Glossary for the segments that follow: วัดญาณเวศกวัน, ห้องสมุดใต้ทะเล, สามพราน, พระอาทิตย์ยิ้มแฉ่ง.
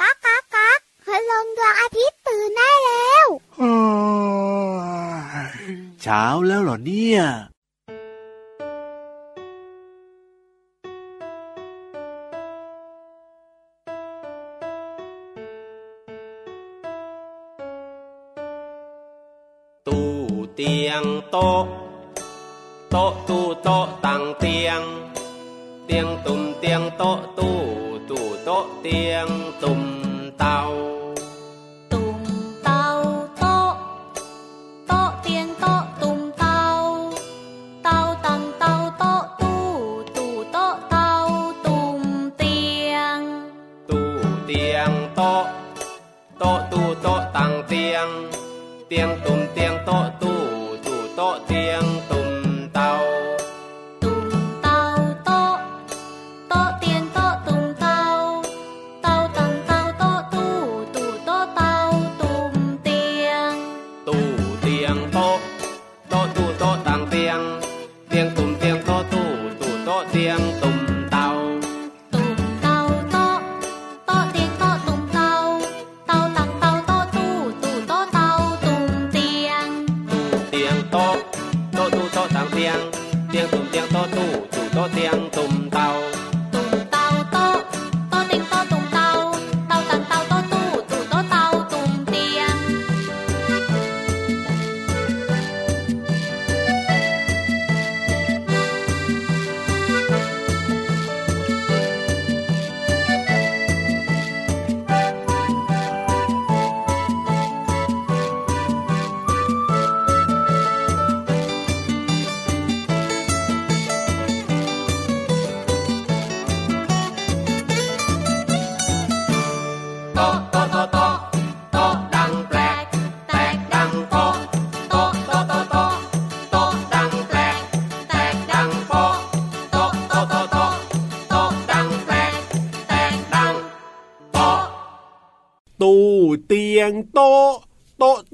ก๊ากก๊ากก๊ากพลังดวงอาทิตย์ตื่นได้แล้วเช้าแล้วเหรอเนี่ยตู้เตียงโต๊ะโต๊ะตู้โต๊ะตั้งเตียงเตียงตุ่มเตียงโต๊ะตู้ตู้โต๊ะเตียงตุ่มเตาตุ่มเตาโต๊ะโต๊ะเตียงโต๊ะตุ่มเตาเตาตั้งเตาโต๊ะตู้ตู้โต๊ะเตาตุ่มเตียงตู้เตียงโต๊ะโต๊ะตู้โต๊ะตั้งเตียงเตียงตุ่มเตียงโต๊ะตู้ตู้โต๊ะเตียงตุ่มเตาโต๊ะโต๊ะ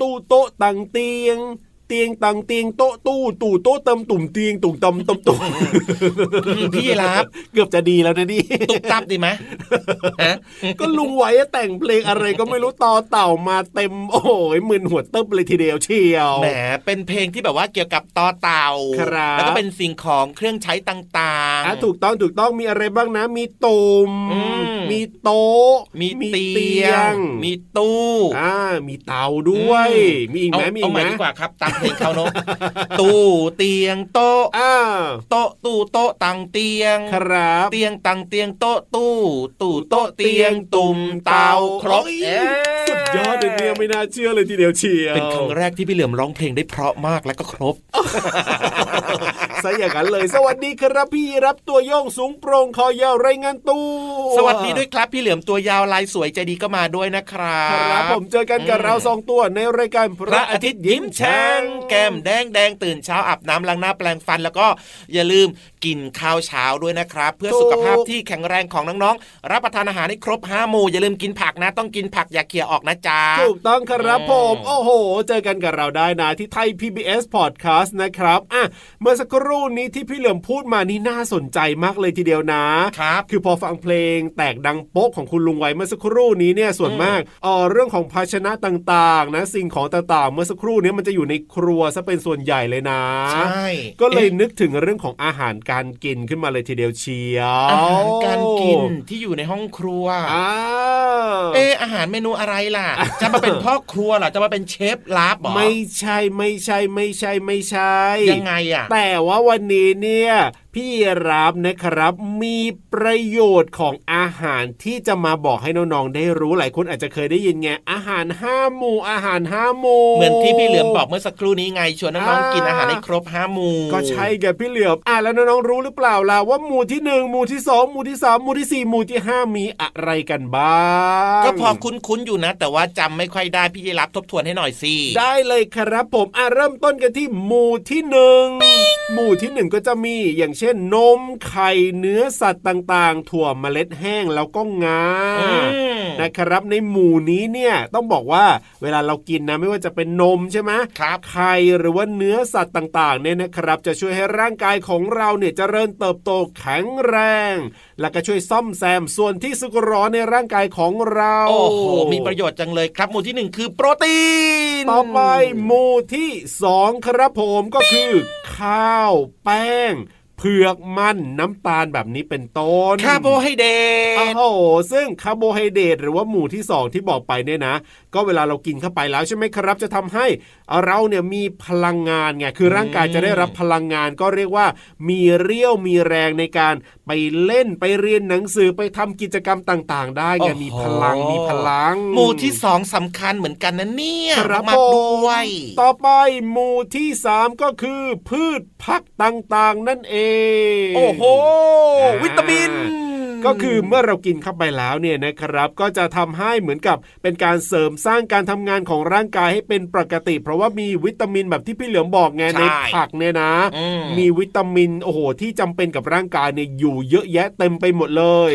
ตู้โต๊ะตังเตียงเตียงตังเตียงโต๊ะตู้ตู้โต๊ะตำตุ่มเตียงตุ่มตำตำตุ่มพี่รับเกือบจะดีแล้วนะนี่ตุ๊บตับดีมั้ยฮะก็ลุงไว้แต่งเพลงอะไรก็ไม่รู้ต่อเต่ามาเต็มโอ้ยมึนหัวตึ๊บเลยทีเดียวเชียวแหมเป็นเพลงที่แบบว่าเกี่ยวกับต่อเต่าแล้วก็เป็นสิ่งของเครื่องใช้ต่างๆถูกต้องถูกต้องมีอะไรบ้างนะมีตุ่มมีโต๊ะมีเตียงมีตู้มีเตาด้วยมีอีกมั้ยมีอีกมั้ยดีกว่าครับตับเพลงเขาเนาะตู้เตียงโต๊ะโต๊ะตู้โต๊ะตังเตียงครับเตียงตังเตียงโต๊ะตู้ตู้โต๊ะเตียงตุ่มเตาครบสุดยอดเลยเนี่ยไม่น่าเชื่อเลยทีเดียวเชียวเป็นครั้งแรกที่พี่เหลือมร้องเพลงได้เพราะมากแล้วก็ครบซะอย่างนั้นเลยสวัสดีครับพี่รับตัวโยงสูงโปร่งคอยาวไร้งานตู้สวัสดีด้วยครับพี่เหลือมตัวยาวลายสวยใจดีก็มาด้วยนะครับครับผมเจอกันกับเราสองตัวในรายการพระอาทิตย์ยิ้มแฉ่งแก้มแดงแดงตื่นเช้าอาบน้ำล้างหน้าแปรงฟันแล้วก็อย่าลืมกินข้าวเช้าด้วยนะครับเพื่อสุขภาพที่แข็งแรงของน้องๆรับประทานอาหารให้ครบ5หมู่อย่าลืมกินผักนะต้องกินผักอย่าเขี่ยออกนะจ๊ะถูกต้องครับผมโอ้โหเจอกันกับเราได้นะที่ไทย PBS Podcast นะครับอ่ะเมื่อสักครู่นี้ที่พี่เหลือมพูดมานี่น่าสนใจมากเลยทีเดียวนะครับคือพอฟังเพลงแตกดังโป๊กของคุณลุงไวเมื่อสักครู่นี้เนี่ยส่วนมากเรื่องของภาชนะต่างๆนะสิ่งของต่างๆเมื่อสักครู่นี้มันจะอยู่ในครัวซะเป็นส่วนใหญ่เลยนะใช่ก็เลยนึกถึงเรื่องของอาหารการกินขึ้นมาเลยทีเดียวเชียวอาหารการกินที่อยู่ในห้องครัวอาหารเมนูอะไรล่ะ จะมาเป็นพ่อครัวเหรอจะมาเป็นเชฟลับเหรอไม่ใช่ไม่ใช่ไม่ใช่ไม่ใช่ยังไงอ่ะแต่ว่าวันนี้เนี่ยพี่รับนะครับมีประโยชน์ของอาหารที่จะมาบอกให้น้องๆได้รู้หลายคนอาจจะเคยได้ยินไงอาหาร5หมู่อาหาร5หมู่เหมือนที่พี่เหลือมบอกเมื่อสักครู่นี้ไงชวนน้องๆกินอาหารให้ครบ5หมู่ก็ใช่แกพี่เหลือมแล้วน้องๆรู้หรือเปล่าล่ะว่าหมู่ที่1หมู่ที่2หมู่ที่3หมู่ที่4หมู่ที่5มีอะไรกันบ้างก็พอคุ้นๆอยู่นะแต่ว่าจำไม่ค่อยได้พี่รับทบทวนให้หน่อยสิได้เลยครับผมเริ่มต้นกันที่หมู่ที่1หมู่ที่1ก็จะมีอย่าง เช่นนมไข่เนื้อสัตว์ต่างๆถั่วเมล็ดแห้งแล้วก็งานะครับในหมู่นี้เนี่ยต้องบอกว่าเวลาเรากินนะไม่ว่าจะเป็นนมใช่ไหมครับไข่หรือว่าเนื้อสัตว์ต่างๆเนี่ยนะครับจะช่วยให้ร่างกายของเราเนี่ยเจริญเติบโตแข็งแรงและก็ช่วยซ่อมแซมส่วนที่สึกหรอในร่างกายของเราโอ้โหมีประโยชน์จังเลยครับหมู่ที่1คือโปรตีนต่อไปหมู่ที่2ครับผมก็คือข้าวแป้งเผือกมันน้ำตาลแบบนี้เป็นต้นคาร์โบไฮเดรตซึ่งคาร์โบไฮเดรตหรือว่าหมู่ที่2ที่บอกไปเนี่ยนะก็เวลาเรากินเข้าไปแล้วใช่ไหมครับจะทำให้เราเนี่ยมีพลังงานไงคือร่างกายจะได้รับพลังงานก็เรียกว่ามีเรี่ยวมีแรงในการไปเล่นไปเรียนหนังสือไปทำกิจกรรมต่างๆได้ไงมีพลังหมู่ที่2สำคัญเหมือนกันนะเนี่ยมาด้วยต่อไปหมู่ที่3ก็คือพืชผักต่างๆนั่นเองโอ้โหวิตามินก็คือเมื่อเรากินเข้าไปแล้วเนี่ยนะครับก็จะทำให้เหมือนกับเป็นการเสริมสร้างการทำงานของร่างกายให้เป็นปกติเพราะว่ามีวิตามินแบบที่พี่เหลือมบอกไงในผักเนี่ยนะมีวิตามินโอ้โหที่จำเป็นกับร่างกายเนี่ยอยู่เยอะแยะเต็มไปหมดเลย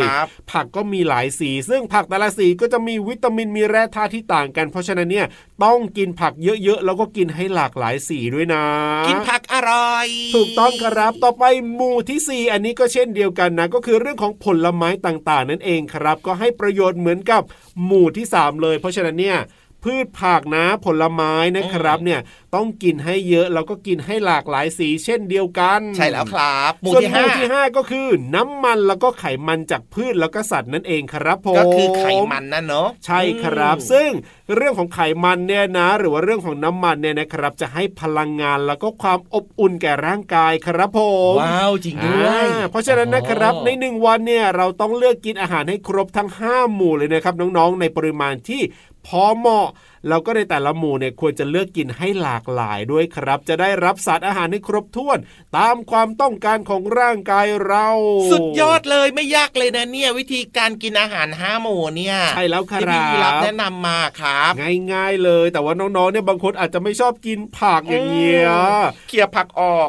ผักก็มีหลายสีซึ่งผักแต่ละสีก็จะมีวิตามินมีแร่ธาตุที่ต่างกันเพราะฉะนั้นเนี่ยต้องกินผักเยอะๆแล้วก็กินให้หลากหลายสีด้วยนะกินผักอร่อยถูกต้องครับต่อไปหมู่ที่4อันนี้ก็เช่นเดียวกันนะก็คือเรื่องของผลไม้ต่างๆนั่นเองครับก็ให้ประโยชน์เหมือนกับหมู่ที่3เลยเพราะฉะนั้นเนี่ยพืชผักนะผลไม้นะครับเนี่ยต้องกินให้เยอะแล้วก็กินให้หลากหลายสีเช่นเดียวกันใช่แล้วครับส่วนหมู่ที่5ก็คือน้ำมันแล้วก็ไขมันจากพืชแล้วก็สัตว์นั่นเองครับผมก็คือไขมันนั่นเนาะใช่ครับซึ่งเรื่องของไขมันเนี่ยนะหรือว่าเรื่องของน้ำมันเนี่ยนะครับจะให้พลังงานแล้วก็ความอบอุ่นแก่ร่างกายครับผมว้าวจริงด้วยเพราะฉะนั้นนะครับใน1วันเนี่ยเราต้องเลือกกินอาหารให้ครบทั้ง5หมู่เลยนะครับน้องๆในปริมาณที่พอเหมาะแล้วก็ในแต่ละหมู่เนี่ยควรจะเลือกกินให้หลากหลายด้วยครับจะได้รับสารอาหารให้ครบถ้วนตามความต้องการของร่างกายเราสุดยอดเลยไม่ยากเลยนะเนี่ยวิธีการกินอาหาร5หมู่เนี่ยใช่แล้วครับที่พี่รับแนะนำมาครับง่ายๆเลยแต่ว่าน้องๆเนี่ยบางคนอาจจะไม่ชอบกินผักอย่างเงี้ยเขี่ยผักออก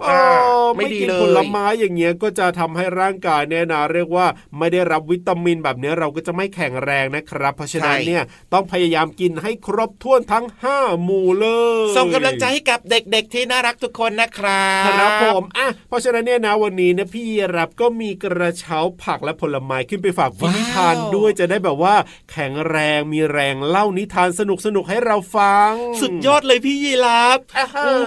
ไม่ดีเลยผลไม้อย่างเงี้ยก็จะทำให้ร่างกายเนี่ยนะเรียกว่าไม่ได้รับวิตามินแบบนี้เราก็จะไม่แข็งแรงนะครับเพราะฉะนั้นเนี่ยต้องพยายามกินให้ครบทั่วทั้ง5หมู่เลยส่งกำลังใจให้กับเด็กๆที่น่ารักทุกคนนะครับครับผมอ่ะเพราะฉะนั้นเนี่ยนะวันนี้นะพี่รับก็มีกระเช้าผักและผลไม้ขึ้นไปฝากพี่นิทานด้วยจะได้แบบว่าแข็งแรงมีแรงเล่านิทานสนุกๆให้เราฟังสุดยอดเลยพี่ยีรับ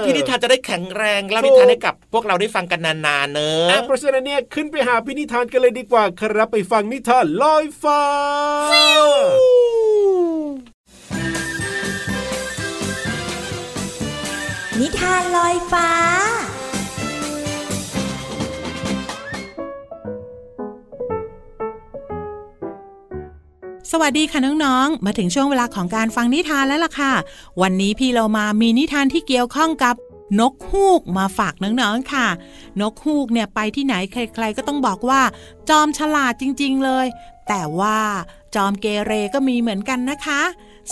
พี่นิทานจะได้แข็งแรงเล่านิทานให้กับพวกเราได้ฟังกันนานๆเนอะอ่ะเพราะฉะนั้นเนี่ยขึ้นไปหาพี่นิทานกันเลยดีกว่าครับไปฟังนิทานลอยฟ้านิทานลอยฟ้าสวัสดีค่ะน้องๆมาถึงช่วงเวลาของการฟังนิทานแล้วล่ะค่ะวันนี้พี่เรามามีนิทานที่เกี่ยวข้องกับนกฮูกมาฝากน้องๆค่ะนกฮูกเนี่ยไปที่ไหนใครๆก็ต้องบอกว่าจอมฉลาดจริงๆเลยแต่ว่าจอมเกเรก็มีเหมือนกันนะคะ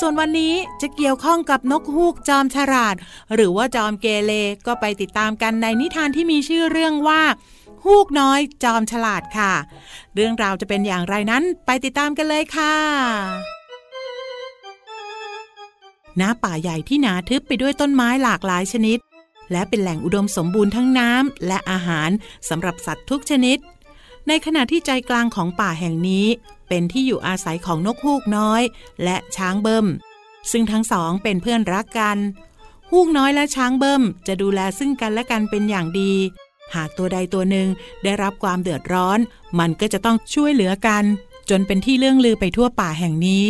ส่วนวันนี้จะเกี่ยวข้องกับนกฮูกจอมฉลาดหรือว่าจอมเกเรก็ไปติดตามกันในนิทานที่มีชื่อเรื่องว่าฮูกน้อยจอมฉลาดค่ะเรื่องราวจะเป็นอย่างไรนั้นไปติดตามกันเลยค่ะณป่าใหญ่ที่หนาทึบไปด้วยต้นไม้หลากหลายชนิดและเป็นแหล่งอุดมสมบูรณ์ทั้งน้ำและอาหารสำหรับสัตว์ทุกชนิดในขณะที่ใจกลางของป่าแห่งนี้เป็นที่อยู่อาศัยของนกฮูกน้อยและช้างเบิ้มซึ่งทั้งสองเป็นเพื่อนรักกันฮูกน้อยและช้างเบิ้มจะดูแลซึ่งกันและกันเป็นอย่างดีหากตัวใดตัวหนึ่งได้รับความเดือดร้อนมันก็จะต้องช่วยเหลือกันจนเป็นที่เลื่องลือไปทั่วป่าแห่งนี้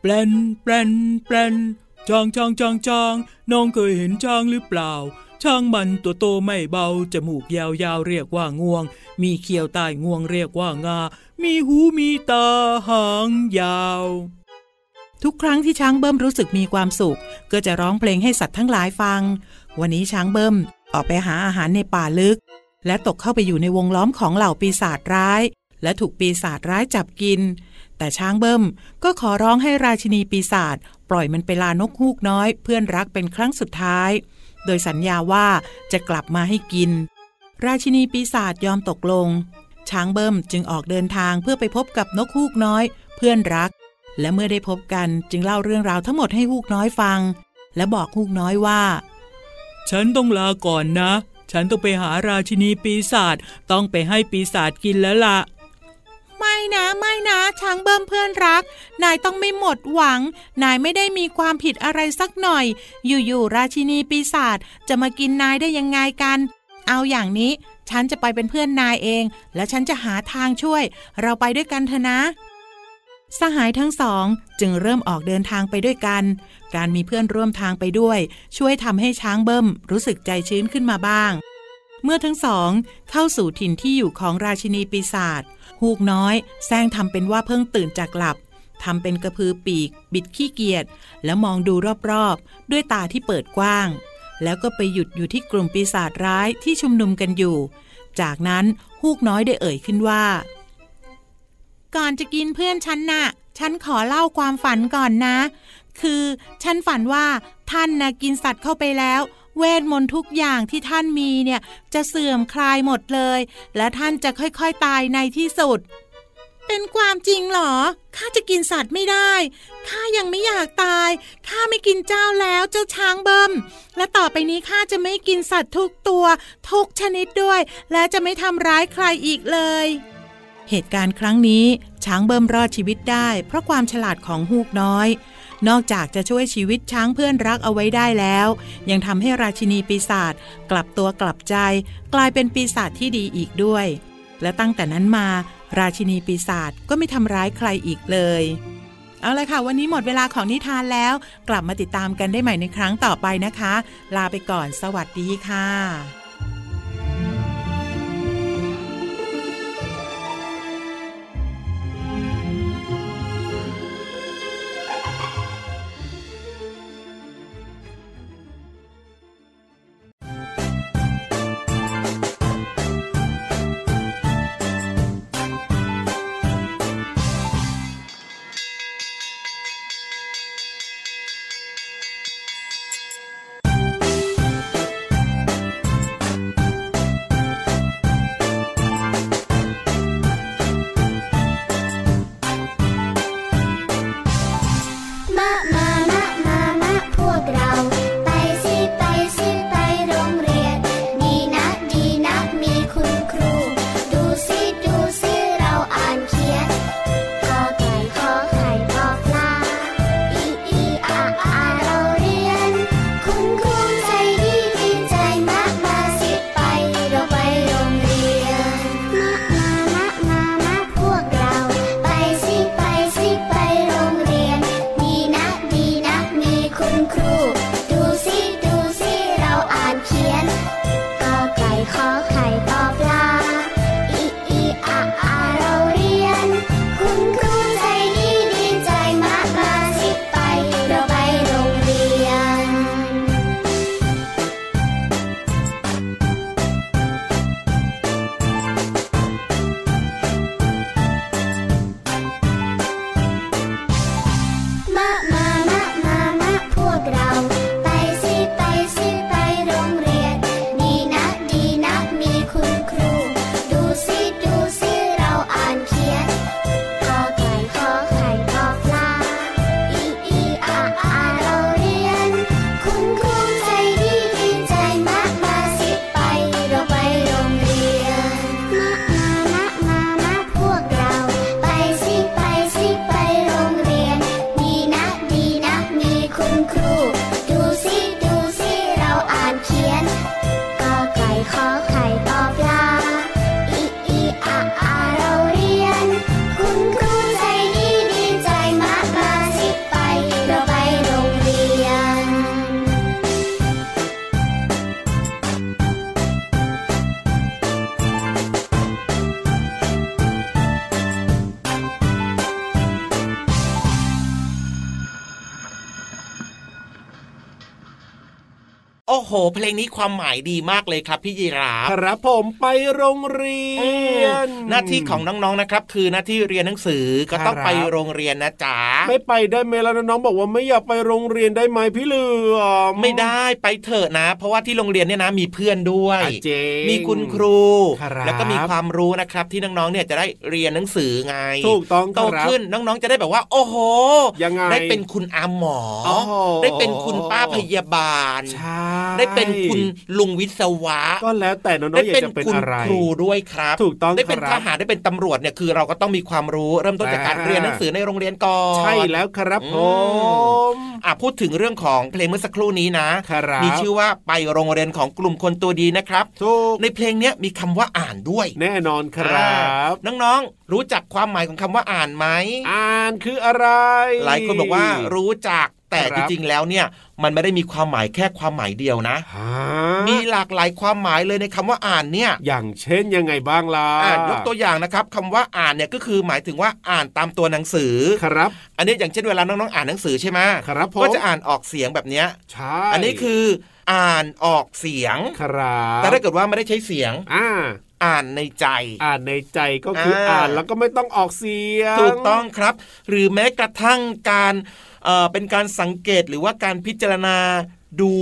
แปลนแปลนแปลนจางน้องเคยเห็นจางหรือเปล่าช้างมันตัวโตไม่เบาจมูกยาวๆเรียกว่างวงมีเขี้ยวใต้งวงเรียกว่างามีหูมีตาหางยาวทุกครั้งที่ช้างเบิ้มรู้สึกมีความสุขก็จะร้องเพลงให้สัตว์ทั้งหลายฟังวันนี้ช้างเบิ้มออกไปหาอาหารในป่าลึกและตกเข้าไปอยู่ในวงล้อมของเหล่าปีศาจร้ายและถูกปีศาจร้ายจับกินแต่ช้างเบิ้มก็ขอร้องให้ราชินีปีศาจปล่อยมันไปลานกฮูกน้อยเพื่อนรักเป็นครั้งสุดท้ายโดยสัญญาว่าจะกลับมาให้กิน ราชินีปีศาจยอมตกลงช้างเบิ้มจึงออกเดินทางเพื่อไปพบกับนกฮูกน้อยเพื่อนรักและเมื่อได้พบกันจึงเล่าเรื่องราวทั้งหมดให้ฮูกน้อยฟังและบอกฮูกน้อยว่าฉันต้องลาก่อนนะฉันต้องไปหาราชินีปีศาจต้องไปให้ปีศาจกินแล้วล่ะไม่นะไม่นะช้างเบิ้มเพื่อนรักนายต้องไม่หมดหวังนายไม่ได้มีความผิดอะไรสักหน่อยอยู่ๆราชินีปีศาจจะมากินนายได้ยังไงกันเอาอย่างนี้ฉันจะไปเป็นเพื่อนนายเองและฉันจะหาทางช่วยเราไปด้วยกันเถอะนะสหายทั้งสองจึงเริ่มออกเดินทางไปด้วยกันการมีเพื่อนร่วมทางไปด้วยช่วยทำให้ช้างเบิ้มรู้สึกใจชื้นขึ้นมาบ้างเมื่อทั้งสองเข้าสู่ถิ่นที่อยู่ของราชินีปีศาจฮูกน้อยแซงทำเป็นว่าเพิ่งตื่นจากหลับทำเป็นกระพือปีกบิดขี้เกียจและมองดูรอบๆด้วยตาที่เปิดกว้างแล้วก็ไปหยุดอยู่ที่กลุ่มปีศาจร้ายที่ชุมนุมกันอยู่จากนั้นฮูกน้อยได้เอ่ยขึ้นว่าก่อนจะกินเพื่อนฉันน่ะฉันขอเล่าความฝันก่อนนะคือฉันฝันว่าท่านน่ะกินสัตว์เข้าไปแล้วเวทมนต์ทุกอย่างที่ท่านมีเนี่ยจะเสื่อมคลายหมดเลยและท่านจะค่อยๆตายในที่สุดเป็นความจริงเหรอข้าจะกินสัตว์ไม่ได้ข้ายังไม่อยากตายข้าไม่กินเจ้าแล้วเจ้าช้างเบิ้มและต่อไปนี้ข้าจะไม่กินสัตว์ทุกตัวทุกชนิดด้วยและจะไม่ทำร้ายใครอีกเลยเหตุการณ์ครั้งนี้ช้างเบิ้มรอดชีวิตได้เพราะความฉลาดของฮูกน้อยนอกจากจะช่วยชีวิตช้างเพื่อนรักเอาไว้ได้แล้วยังทำให้ราชินีปีศาจกลับตัวกลับใจกลายเป็นปีศาจที่ดีอีกด้วยและตั้งแต่นั้นมาราชินีปีศาจก็ไม่ทำร้ายใครอีกเลยเอาละค่ะวันนี้หมดเวลาของนิทานแล้วกลับมาติดตามกันได้ใหม่ในครั้งต่อไปนะคะลาไปก่อนสวัสดีค่ะ โอ้โหเพลงนี้ความหมายดีมากเลยครับพี่ยีราฟครับผมไปโรงเรียนหน้าที่ของน้องๆนะครับคือหน้าที่เรียนหนังสือก็ต้องไปโรงเรียนนะจ๊ะไม่ไปได้ไหมล่ะน้องๆบอกว่าไม่อยากไปโรงเรียนได้ไหมพี่เหลือมไม่ได้ไปเถอะนะเพราะว่าที่โรงเรียนเนี่ยนะมีเพื่อนด้วยมีคุณครูแล้วก็มีความรู้นะครับที่น้องๆเนี่ยจะได้เรียนหนังสือไงถูกต้องโตขึ้นน้องๆจะได้แบบว่าโอ้โหได้เป็นคุณอาหมอได้เป็นคุณป้าพยาบาลได้เป็นคุณลุงวิศวะก็แล้วแต่น้องๆอยากจะเป็นอะไรได้เป็นคุณครูด้วยครับถูกต้องได้เป็นทหารได้เป็นตำรวจเนี่ยคือเราก็ต้องมีความรู้เริ่มต้นจากการเรียนหนังสือในโรงเรียนก่อนใช่แล้วครับผมพูดถึงเรื่องของเพลงเมื่อสักครู่นี้นะมีชื่อว่าไปโรงเรียนของกลุ่มคนตัวดีนะครับในเพลงนี้มีคำว่าอ่านด้วยแน่นอนครับน้องๆรู้จักความหมายของคำว่าอ่านไหมอ่านคืออะไรหลายคนบอกว่ารู้จักแต่จริงๆแล้วเนี่ยมันไม่ได้มีความหมายแค่ความหมายเดียวนะมีหลากหลายความหมายเลยในคำว่าอ่านเนี่ยอย่างเช่นยังไงบ้างล่ะยกตัวอย่างนะครับคำว่าอ่านเนี่ยก็คือหมายถึงว่าอ่านตามตัวหนังสือครับอันนี้อย่างเช่นเวลาน้องๆอ่านหนังสือใช่ไหมก็จะอ่านออกเสียงแบบเนี้ยอันนี้คืออ่านออกเสียงแต่ถ้าเกิดว่าไม่ได้ใช้เสียงอ่านในใจอ่านในใจก็คืออ่านแล้วก็ไม่ต้องออกเสียงถูกต้องครับหรือแม้กระทั่งการเป็นการสังเกตหรือว่าการพิจารณาดู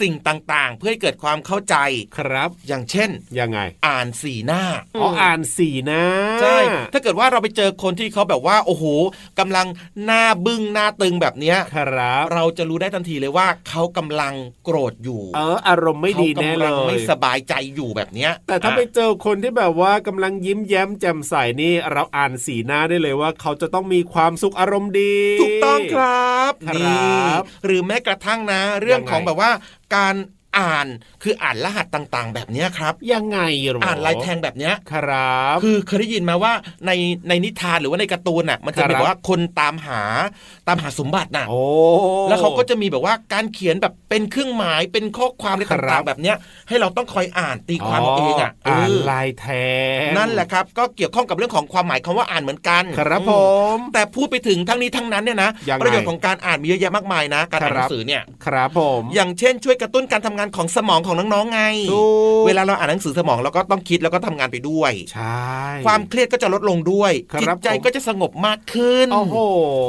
สิ่งต่างๆเพื่อให้เกิดความเข้าใจครับอย่างเช่นยังไงอ่านสีหน้าอ่านสีหน้าใช่ถ้าเกิดว่าเราไปเจอคนที่เขาแบบว่าโอ้โหกำลังหน้าบึ้งหน้าตึงแบบเนี้ยครับเราจะรู้ได้ทันทีเลยว่าเขากำลังโกรธอยู่อารมณ์ไม่ดีแน่เลยเขากำลังไม่สบายใจอยู่แบบเนี้ยแต่ถ้าไปเจอคนที่แบบว่ากำลังยิ้มแย้มแจ่มใสนี่เราอ่านสีหน้าได้เลยว่าเขาจะต้องมีความสุขอารมณ์ดีถูกต้องครับครับหรือแม้กระทั่งนะเรื่องของแบบว่าการอ่านคืออ่านรหัสต่างๆแบบนี้ครับยังไงหรออ่านลายแทงแบบนี้ครับคือเคยได้ยินมาว่าในนิทานหรือว่าในการ์ตูนน่ะมันจะมีแบบว่าคนตามหาสมบัติน่ะแล้วเขาก็จะมีแบบว่าการเขียนแบบเป็นเครื่องหมายเป็นข้อความอะไรต่างๆแบบนี้ให้เราต้องคอยอ่านตีความเองอ่ะอ่านลายแทงนั่นแหละครับก็เกี่ยวข้องกับเรื่องของความหมายคำว่าอ่านเหมือนกันครับผมแต่พูดไปถึงทั้งนี้ทั้งนั้นเนี่ยนะประโยชน์ของการอ่านมีเยอะแยะมากมายนะการอ่านหนังสือเนี่ยครับผมอย่างเช่นช่วยกระตุ้นการทำงานของสมองของน้องๆไงเวลาเราอ่านหนังสือสมองเราก็ต้องคิดแล้วก็ทำงานไปด้วยใช่ความเครียดก็จะลดลงด้วยจิตใจก็จะสงบมากขึ้นโอ้โห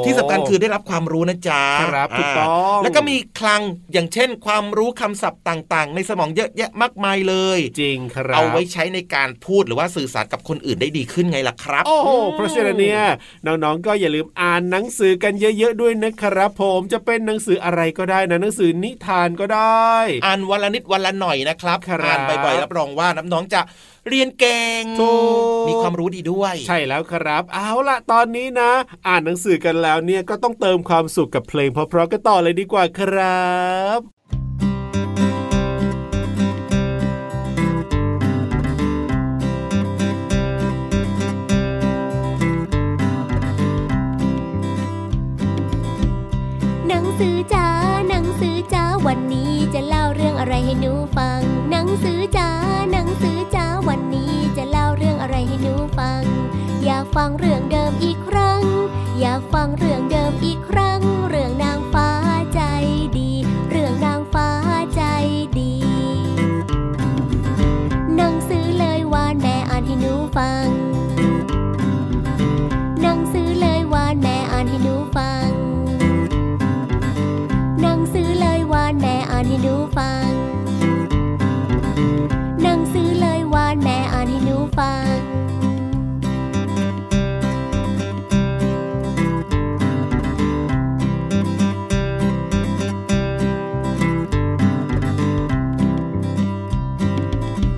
ที่สำคัญคือได้รับความรู้นะจ๊ะครับถูกต้องแล้วก็มีคลังอย่างเช่นความรู้คำศัพท์ต่างๆในสมองเยอะแยะมากมายเลยจริงครับเอาไว้ใช้ในการพูดหรือว่าสื่อสารกับคนอื่นได้ดีขึ้นไงล่ะครับโอ้โหเพราะฉะนั้นเนี่ยน้องๆก็อย่าลืมอ่านหนังสือกันเยอะๆด้วยนะครับผมจะเป็นหนังสืออะไรก็ได้นะหนังสือนิทานก็ได้อ่านวันละนิดวันละหน่อยนะครับอ่านบ่อยๆรับรองว่าน้องๆจะเรียนเก่งมีความรู้ดีด้วยใช่แล้วครับเอาล่ะตอนนี้นะอ่านหนังสือกันแล้วเนี่ยก็ต้องเติมความสุขกับเพลงเพราะๆกันต่อเลยดีกว่าครับหนังสือจ๋าหนังสือจ๋าวันนี้จะเล่าเรื่องอะไรให้หนูฟังหนังสือจ๋าหนังสือจ๋าวันนี้จะเล่าเรื่องอะไรให้หนูฟังอยากฟังเรื่องเดิมอีกครั้งอยากฟังเรื่องเดิมอีกครั้งเรื่องนางฟ้าใจดีเรื่องนางฟ้าใจดีหนังสือเลยวานแม่อ่านให้หนูฟังหนังสือเลยวานแม่อ่านให้หนูฟังหนังสือเลยวานแม่อ่านให้หนูฟังหนังสือเลยวานแม่อ่านให้หนูฟัง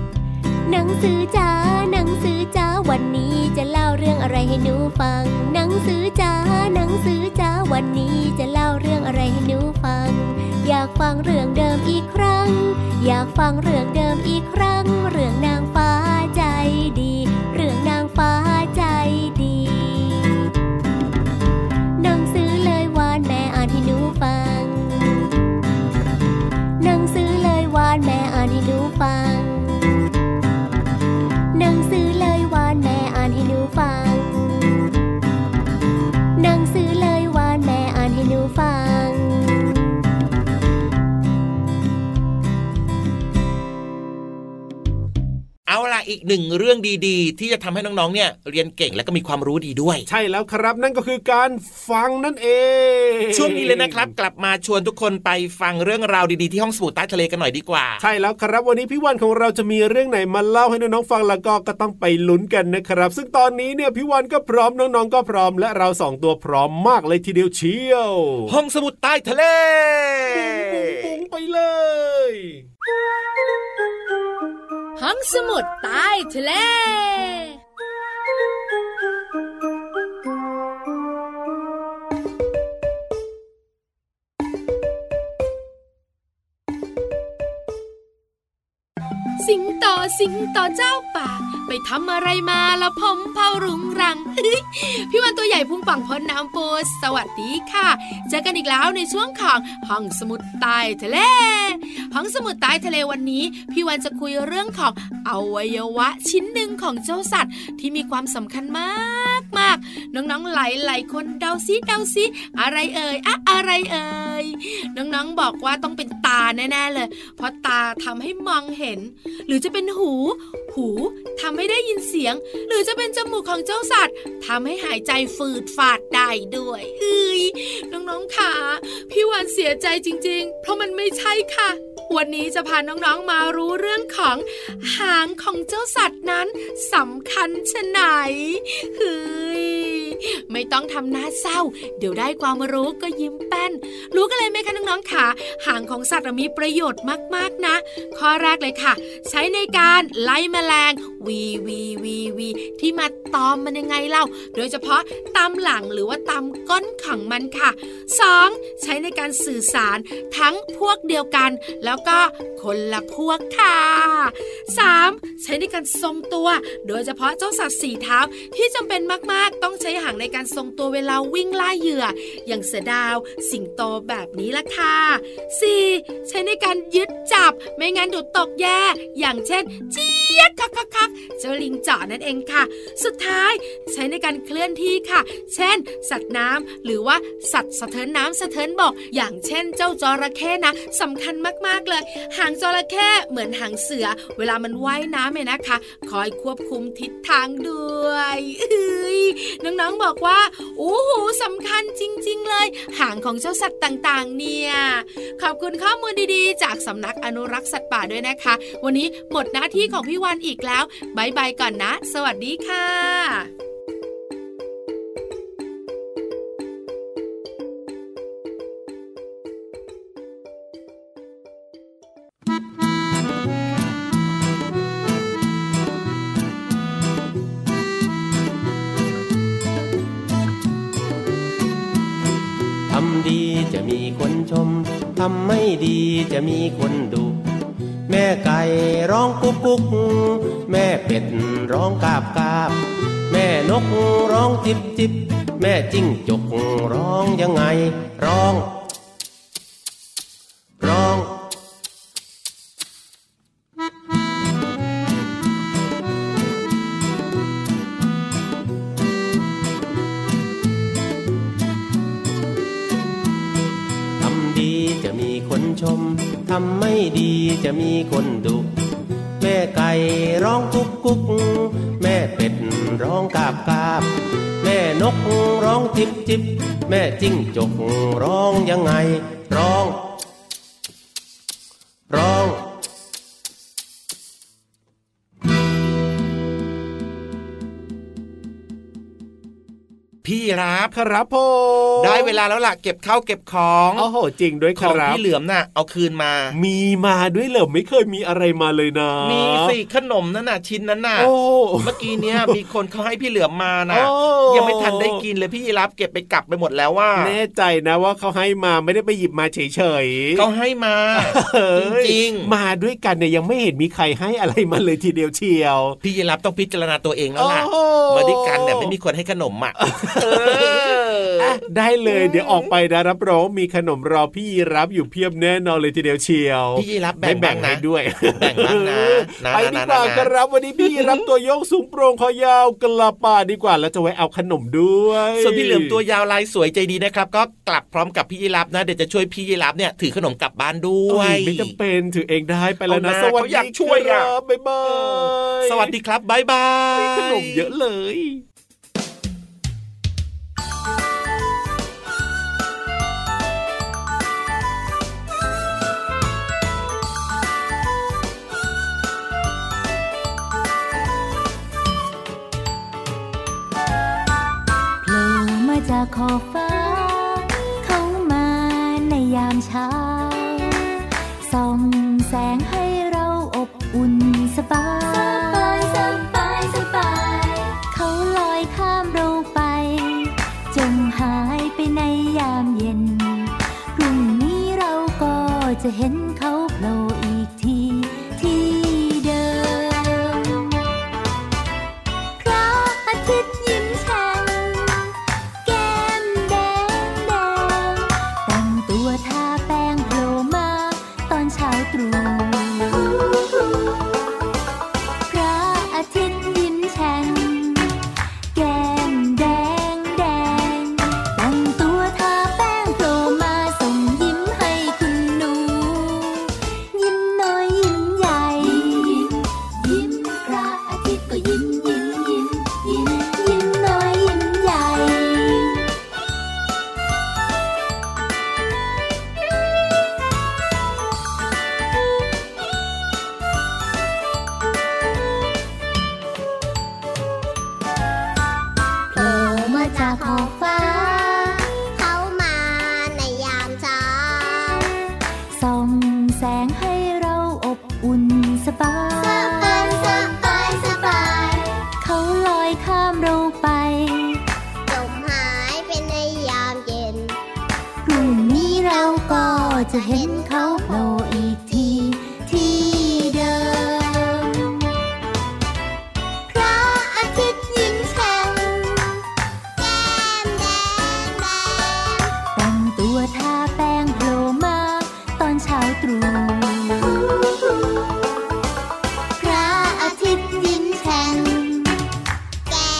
หนังสือจ๋าหนังสือจ๋าวันนี้จะเล่าเรื่องอะไรให้หนูฟังหนังสือจ๋าหนังสือจ๋าวันนี้จะเล่าเรื่องอะไรให้หนูฟังอยากฟังเรื่องเดิมอีกครั้งอยากฟังเรื่องเดิมอีกครั้งเรื่องนางฟ้าใจดีเรื่องนางฟ้าใจดีหนังสือเลยวานแม่อ่านให้หนูฟังหนังสือเลยวานแม่อ่านให้หนูฟังหนังสือเลยวานแม่อ่านให้หนูฟังหนังสือเลยวานแม่อ่านให้หนูฟัง อีกหนึ่งเรื่องดีๆที่จะทำให้น้องๆเนี่ยเรียนเก่งและก็มีความรู้ดีด้วยใช่แล้วครับนั่นก็คือการฟังนั่นเองช่วงนี้เลยนะครับกลับมาชวนทุกคนไปฟังเรื่องราวดีๆที่ห้องสมุดใต้ทะเลกันหน่อยดีกว่าใช่แล้วครับวันนี้พี่วันของเราจะมีเรื่องไหนมาเล่าให้น้องๆฟังแล้วก็ต้องไปลุ้นกันนะครับซึ่งตอนนี้เนี่ยพี่วันก็พร้อมน้องๆก็พร้อมและเราสองตัวพร้อมมากเลยทีเดียวเชียวห้องสมุดใต้ทะเลบุ้งๆไปเลยห้องสมุดใต้ทะเลสิงโตสิงโตเจ้าป่าไปทำอะไรมาละผมเผารุงรัง พี่วันตัวใหญ่พุงป่องพ้นน้ำปูสวัสดีค่ะเจอกันอีกแล้วในช่วงของห้องสมุดใต้ทะเลห้องสมุดใต้ทะเลวันนี้พี่วันจะคุยเรื่องของอวัยวะชิ้นหนึ่งของเจ้าสัตว์ที่มีความสำคัญมากๆน้องๆหลายๆคนเดาซิอะไรเอ่ยอะไรเอ่ยน้องๆบอกว่าต้องเป็นตาแน่ๆเลยเพราะตาทำให้มองเห็นหรือจะเป็นหูทำให้ได้ยินเสียงหรือจะเป็นจมูกของเจ้าสัตว์ทำให้หายใจฝืดฝาดได้ด้วยน้องๆค่ะพี่วันเสียใจจริงๆเพราะมันไม่ใช่ค่ะวันนี้จะพาน้องๆมารู้เรื่องของหางของเจ้าสัตว์นั้นสำคัญชะไหนไม่ต้องทำหน้าเศร้าเดี๋ยวได้ความรู้ก็ยิ้มแป้นรู้กันเลยไหมคะน้องๆค่ะหางของสัตว์มีประโยชน์มากๆนะข้อแรกเลยค่ะใช้ในการไล่แมลงวีที่มาตอมมันยังไงเล่าโดยเฉพาะตามหลังหรือว่าตามก้นของมันค่ะ2ใช้ในการสื่อสารทั้งพวกเดียวกันแล้วก็คนละพวกค่ะ3ใช้ในการทรงตัวโดยเฉพาะเจ้าสัตว์4เท้าที่จำเป็นมากๆต้องใช้หางในการทรงตัวเวลาวิ่งล่าเหยื่ออย่างเสือดาวสิงโตแบบนี้ล่ะค่ะ4ใช้ในการยึดจับไม่งั้นเดี๋ยวตกแย่อย่างเช่นเจี๊ยกคักเจ้าลิงเจาะนั่นเองค่ะสุดท้ายใช้ในการเคลื่อนที่ค่ะเช่นสัตว์น้ำหรือว่าสัตว์สะเทินน้ำสะเทินบกอย่างเช่นเจ้าจระเข้นะสำคัญมากๆเลยหางจระเข้เหมือนหางเสือเวลามันว่ายน้ำเนี่ยนะคะคอยควบคุมทิศทางด้วยน้องๆบอกว่าโอ้โหสำคัญจริงๆเลยหางของเจ้าสัตว์ต่างๆเนี่ยขอบคุณข้อมูลดีๆจากสำนักอนุรักษ์สัตว์ป่าด้วยนะคะวันนี้หมดหน้าที่ของพี่วันอีกแล้วบ๊ายบายก่อนนะสวัสดีค่ะจะมีคนชมทำไม่ดีจะมีคนดุแม่ไก่ร้องกุ๊กกุ๊กแม่เป็ดร้องกาบกาบแม่นกร้องจิบจิบแม่จิ้งจกร้องยังไงร้องทำไม่ดีจะมีคนดุแม่ไก่ร้องกุ๊กกุ๊กแม่เป็ดร้องกาบกาบแม่นกร้องจิบจิบแม่จิ้งจกร้องยังไงร้องพี่รับครับผมได้เวลาแล้วล่ะเก็บข้าวเก็บของโอ้โหจริงด้วยครับของพี่เหลือมน่ะเอาคืนมามีมาด้วยเหรอไม่เคยมีอะไรมาเลยนะมีสิขนมนั่นน่ะชิ้นนั้นน่ะเมื่อกี้เนี้ยมีคนเขาให้พี่เหลือมมานะยังไม่ทันได้กินเลยพี่รับเก็บไปกลับไปหมดแล้วว่าแน่ใจนะว่าเขาให้มาไม่ได้ไปหยิบมาเฉยๆเขาให้มา จริงๆมาด้วยกันเนี่ยยังไม่เห็นมีใครให้อะไรมาเลยทีเดียวเชียวพี่รับต้องพิจารณาตัวเองแล้วล่ะมาด้วยกันเนี่ยไม่มีคนให้ขนมอ่ะ ได้เลยเดี๋ยวออกไปนะรับรองมีขนมรอพี่ยีรับอยู่เพียบแน่นอนเลยทีเดียวเชียวพี่ยีรับแบ่งให้ด้วยแบ่งบ้างนะไปดีกว่าครับวันนี้พี่ยีรับตัวโยกสูงโปร่งคอยาวกลับป่าดีกว่าแล้วจะไว้เอาขนมด้วยส่วนพี่เหลือมตัวยาวลายสวยใจดีนะครับก็กลับพร้อมกับพี่ยีรับนะเดี๋ยวจะช่วยพี่ยีรับเนี่ยถือขนมกลับบ้านด้วยไม่จำเป็นถือเองได้ไปแล้วนะสวัสดีครับบ๊ายบายสวัสดีครับบ๊ายบายขนมเยอะเลยจากขอบฟ้าเข้ามาในยามเช้าส่องแสงให้เราอบอุ่นสบายสบายสบายเขาลอยข้ามเราไปจงหายไปในยามเย็นพรุ่งนี้เราก็จะเห็นเขาโผล่อีกทีที่เดิมพระอาทิตย์ยิ้มแฉ่งจะเห็นเขาโผล่อีกทีที่เดิมพระอาทิตย์ยิ้มแฉ่งแก้มแดงแดงแต่งตัวทาแป้งโผล่มาตอนเช้าตรู่พระอาทิตย์ยิ้มแฉ่งแก้ม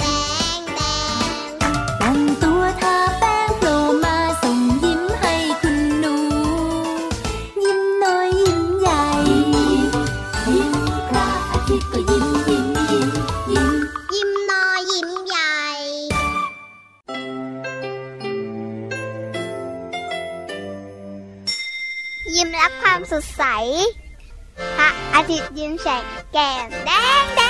แดงแดงแต่งตัวทาแป้งโผล่มาส่งยิ้มให้ยิ้มรับความสดใสพระอาทิตย์ยิ้มแฉกแก้มแดง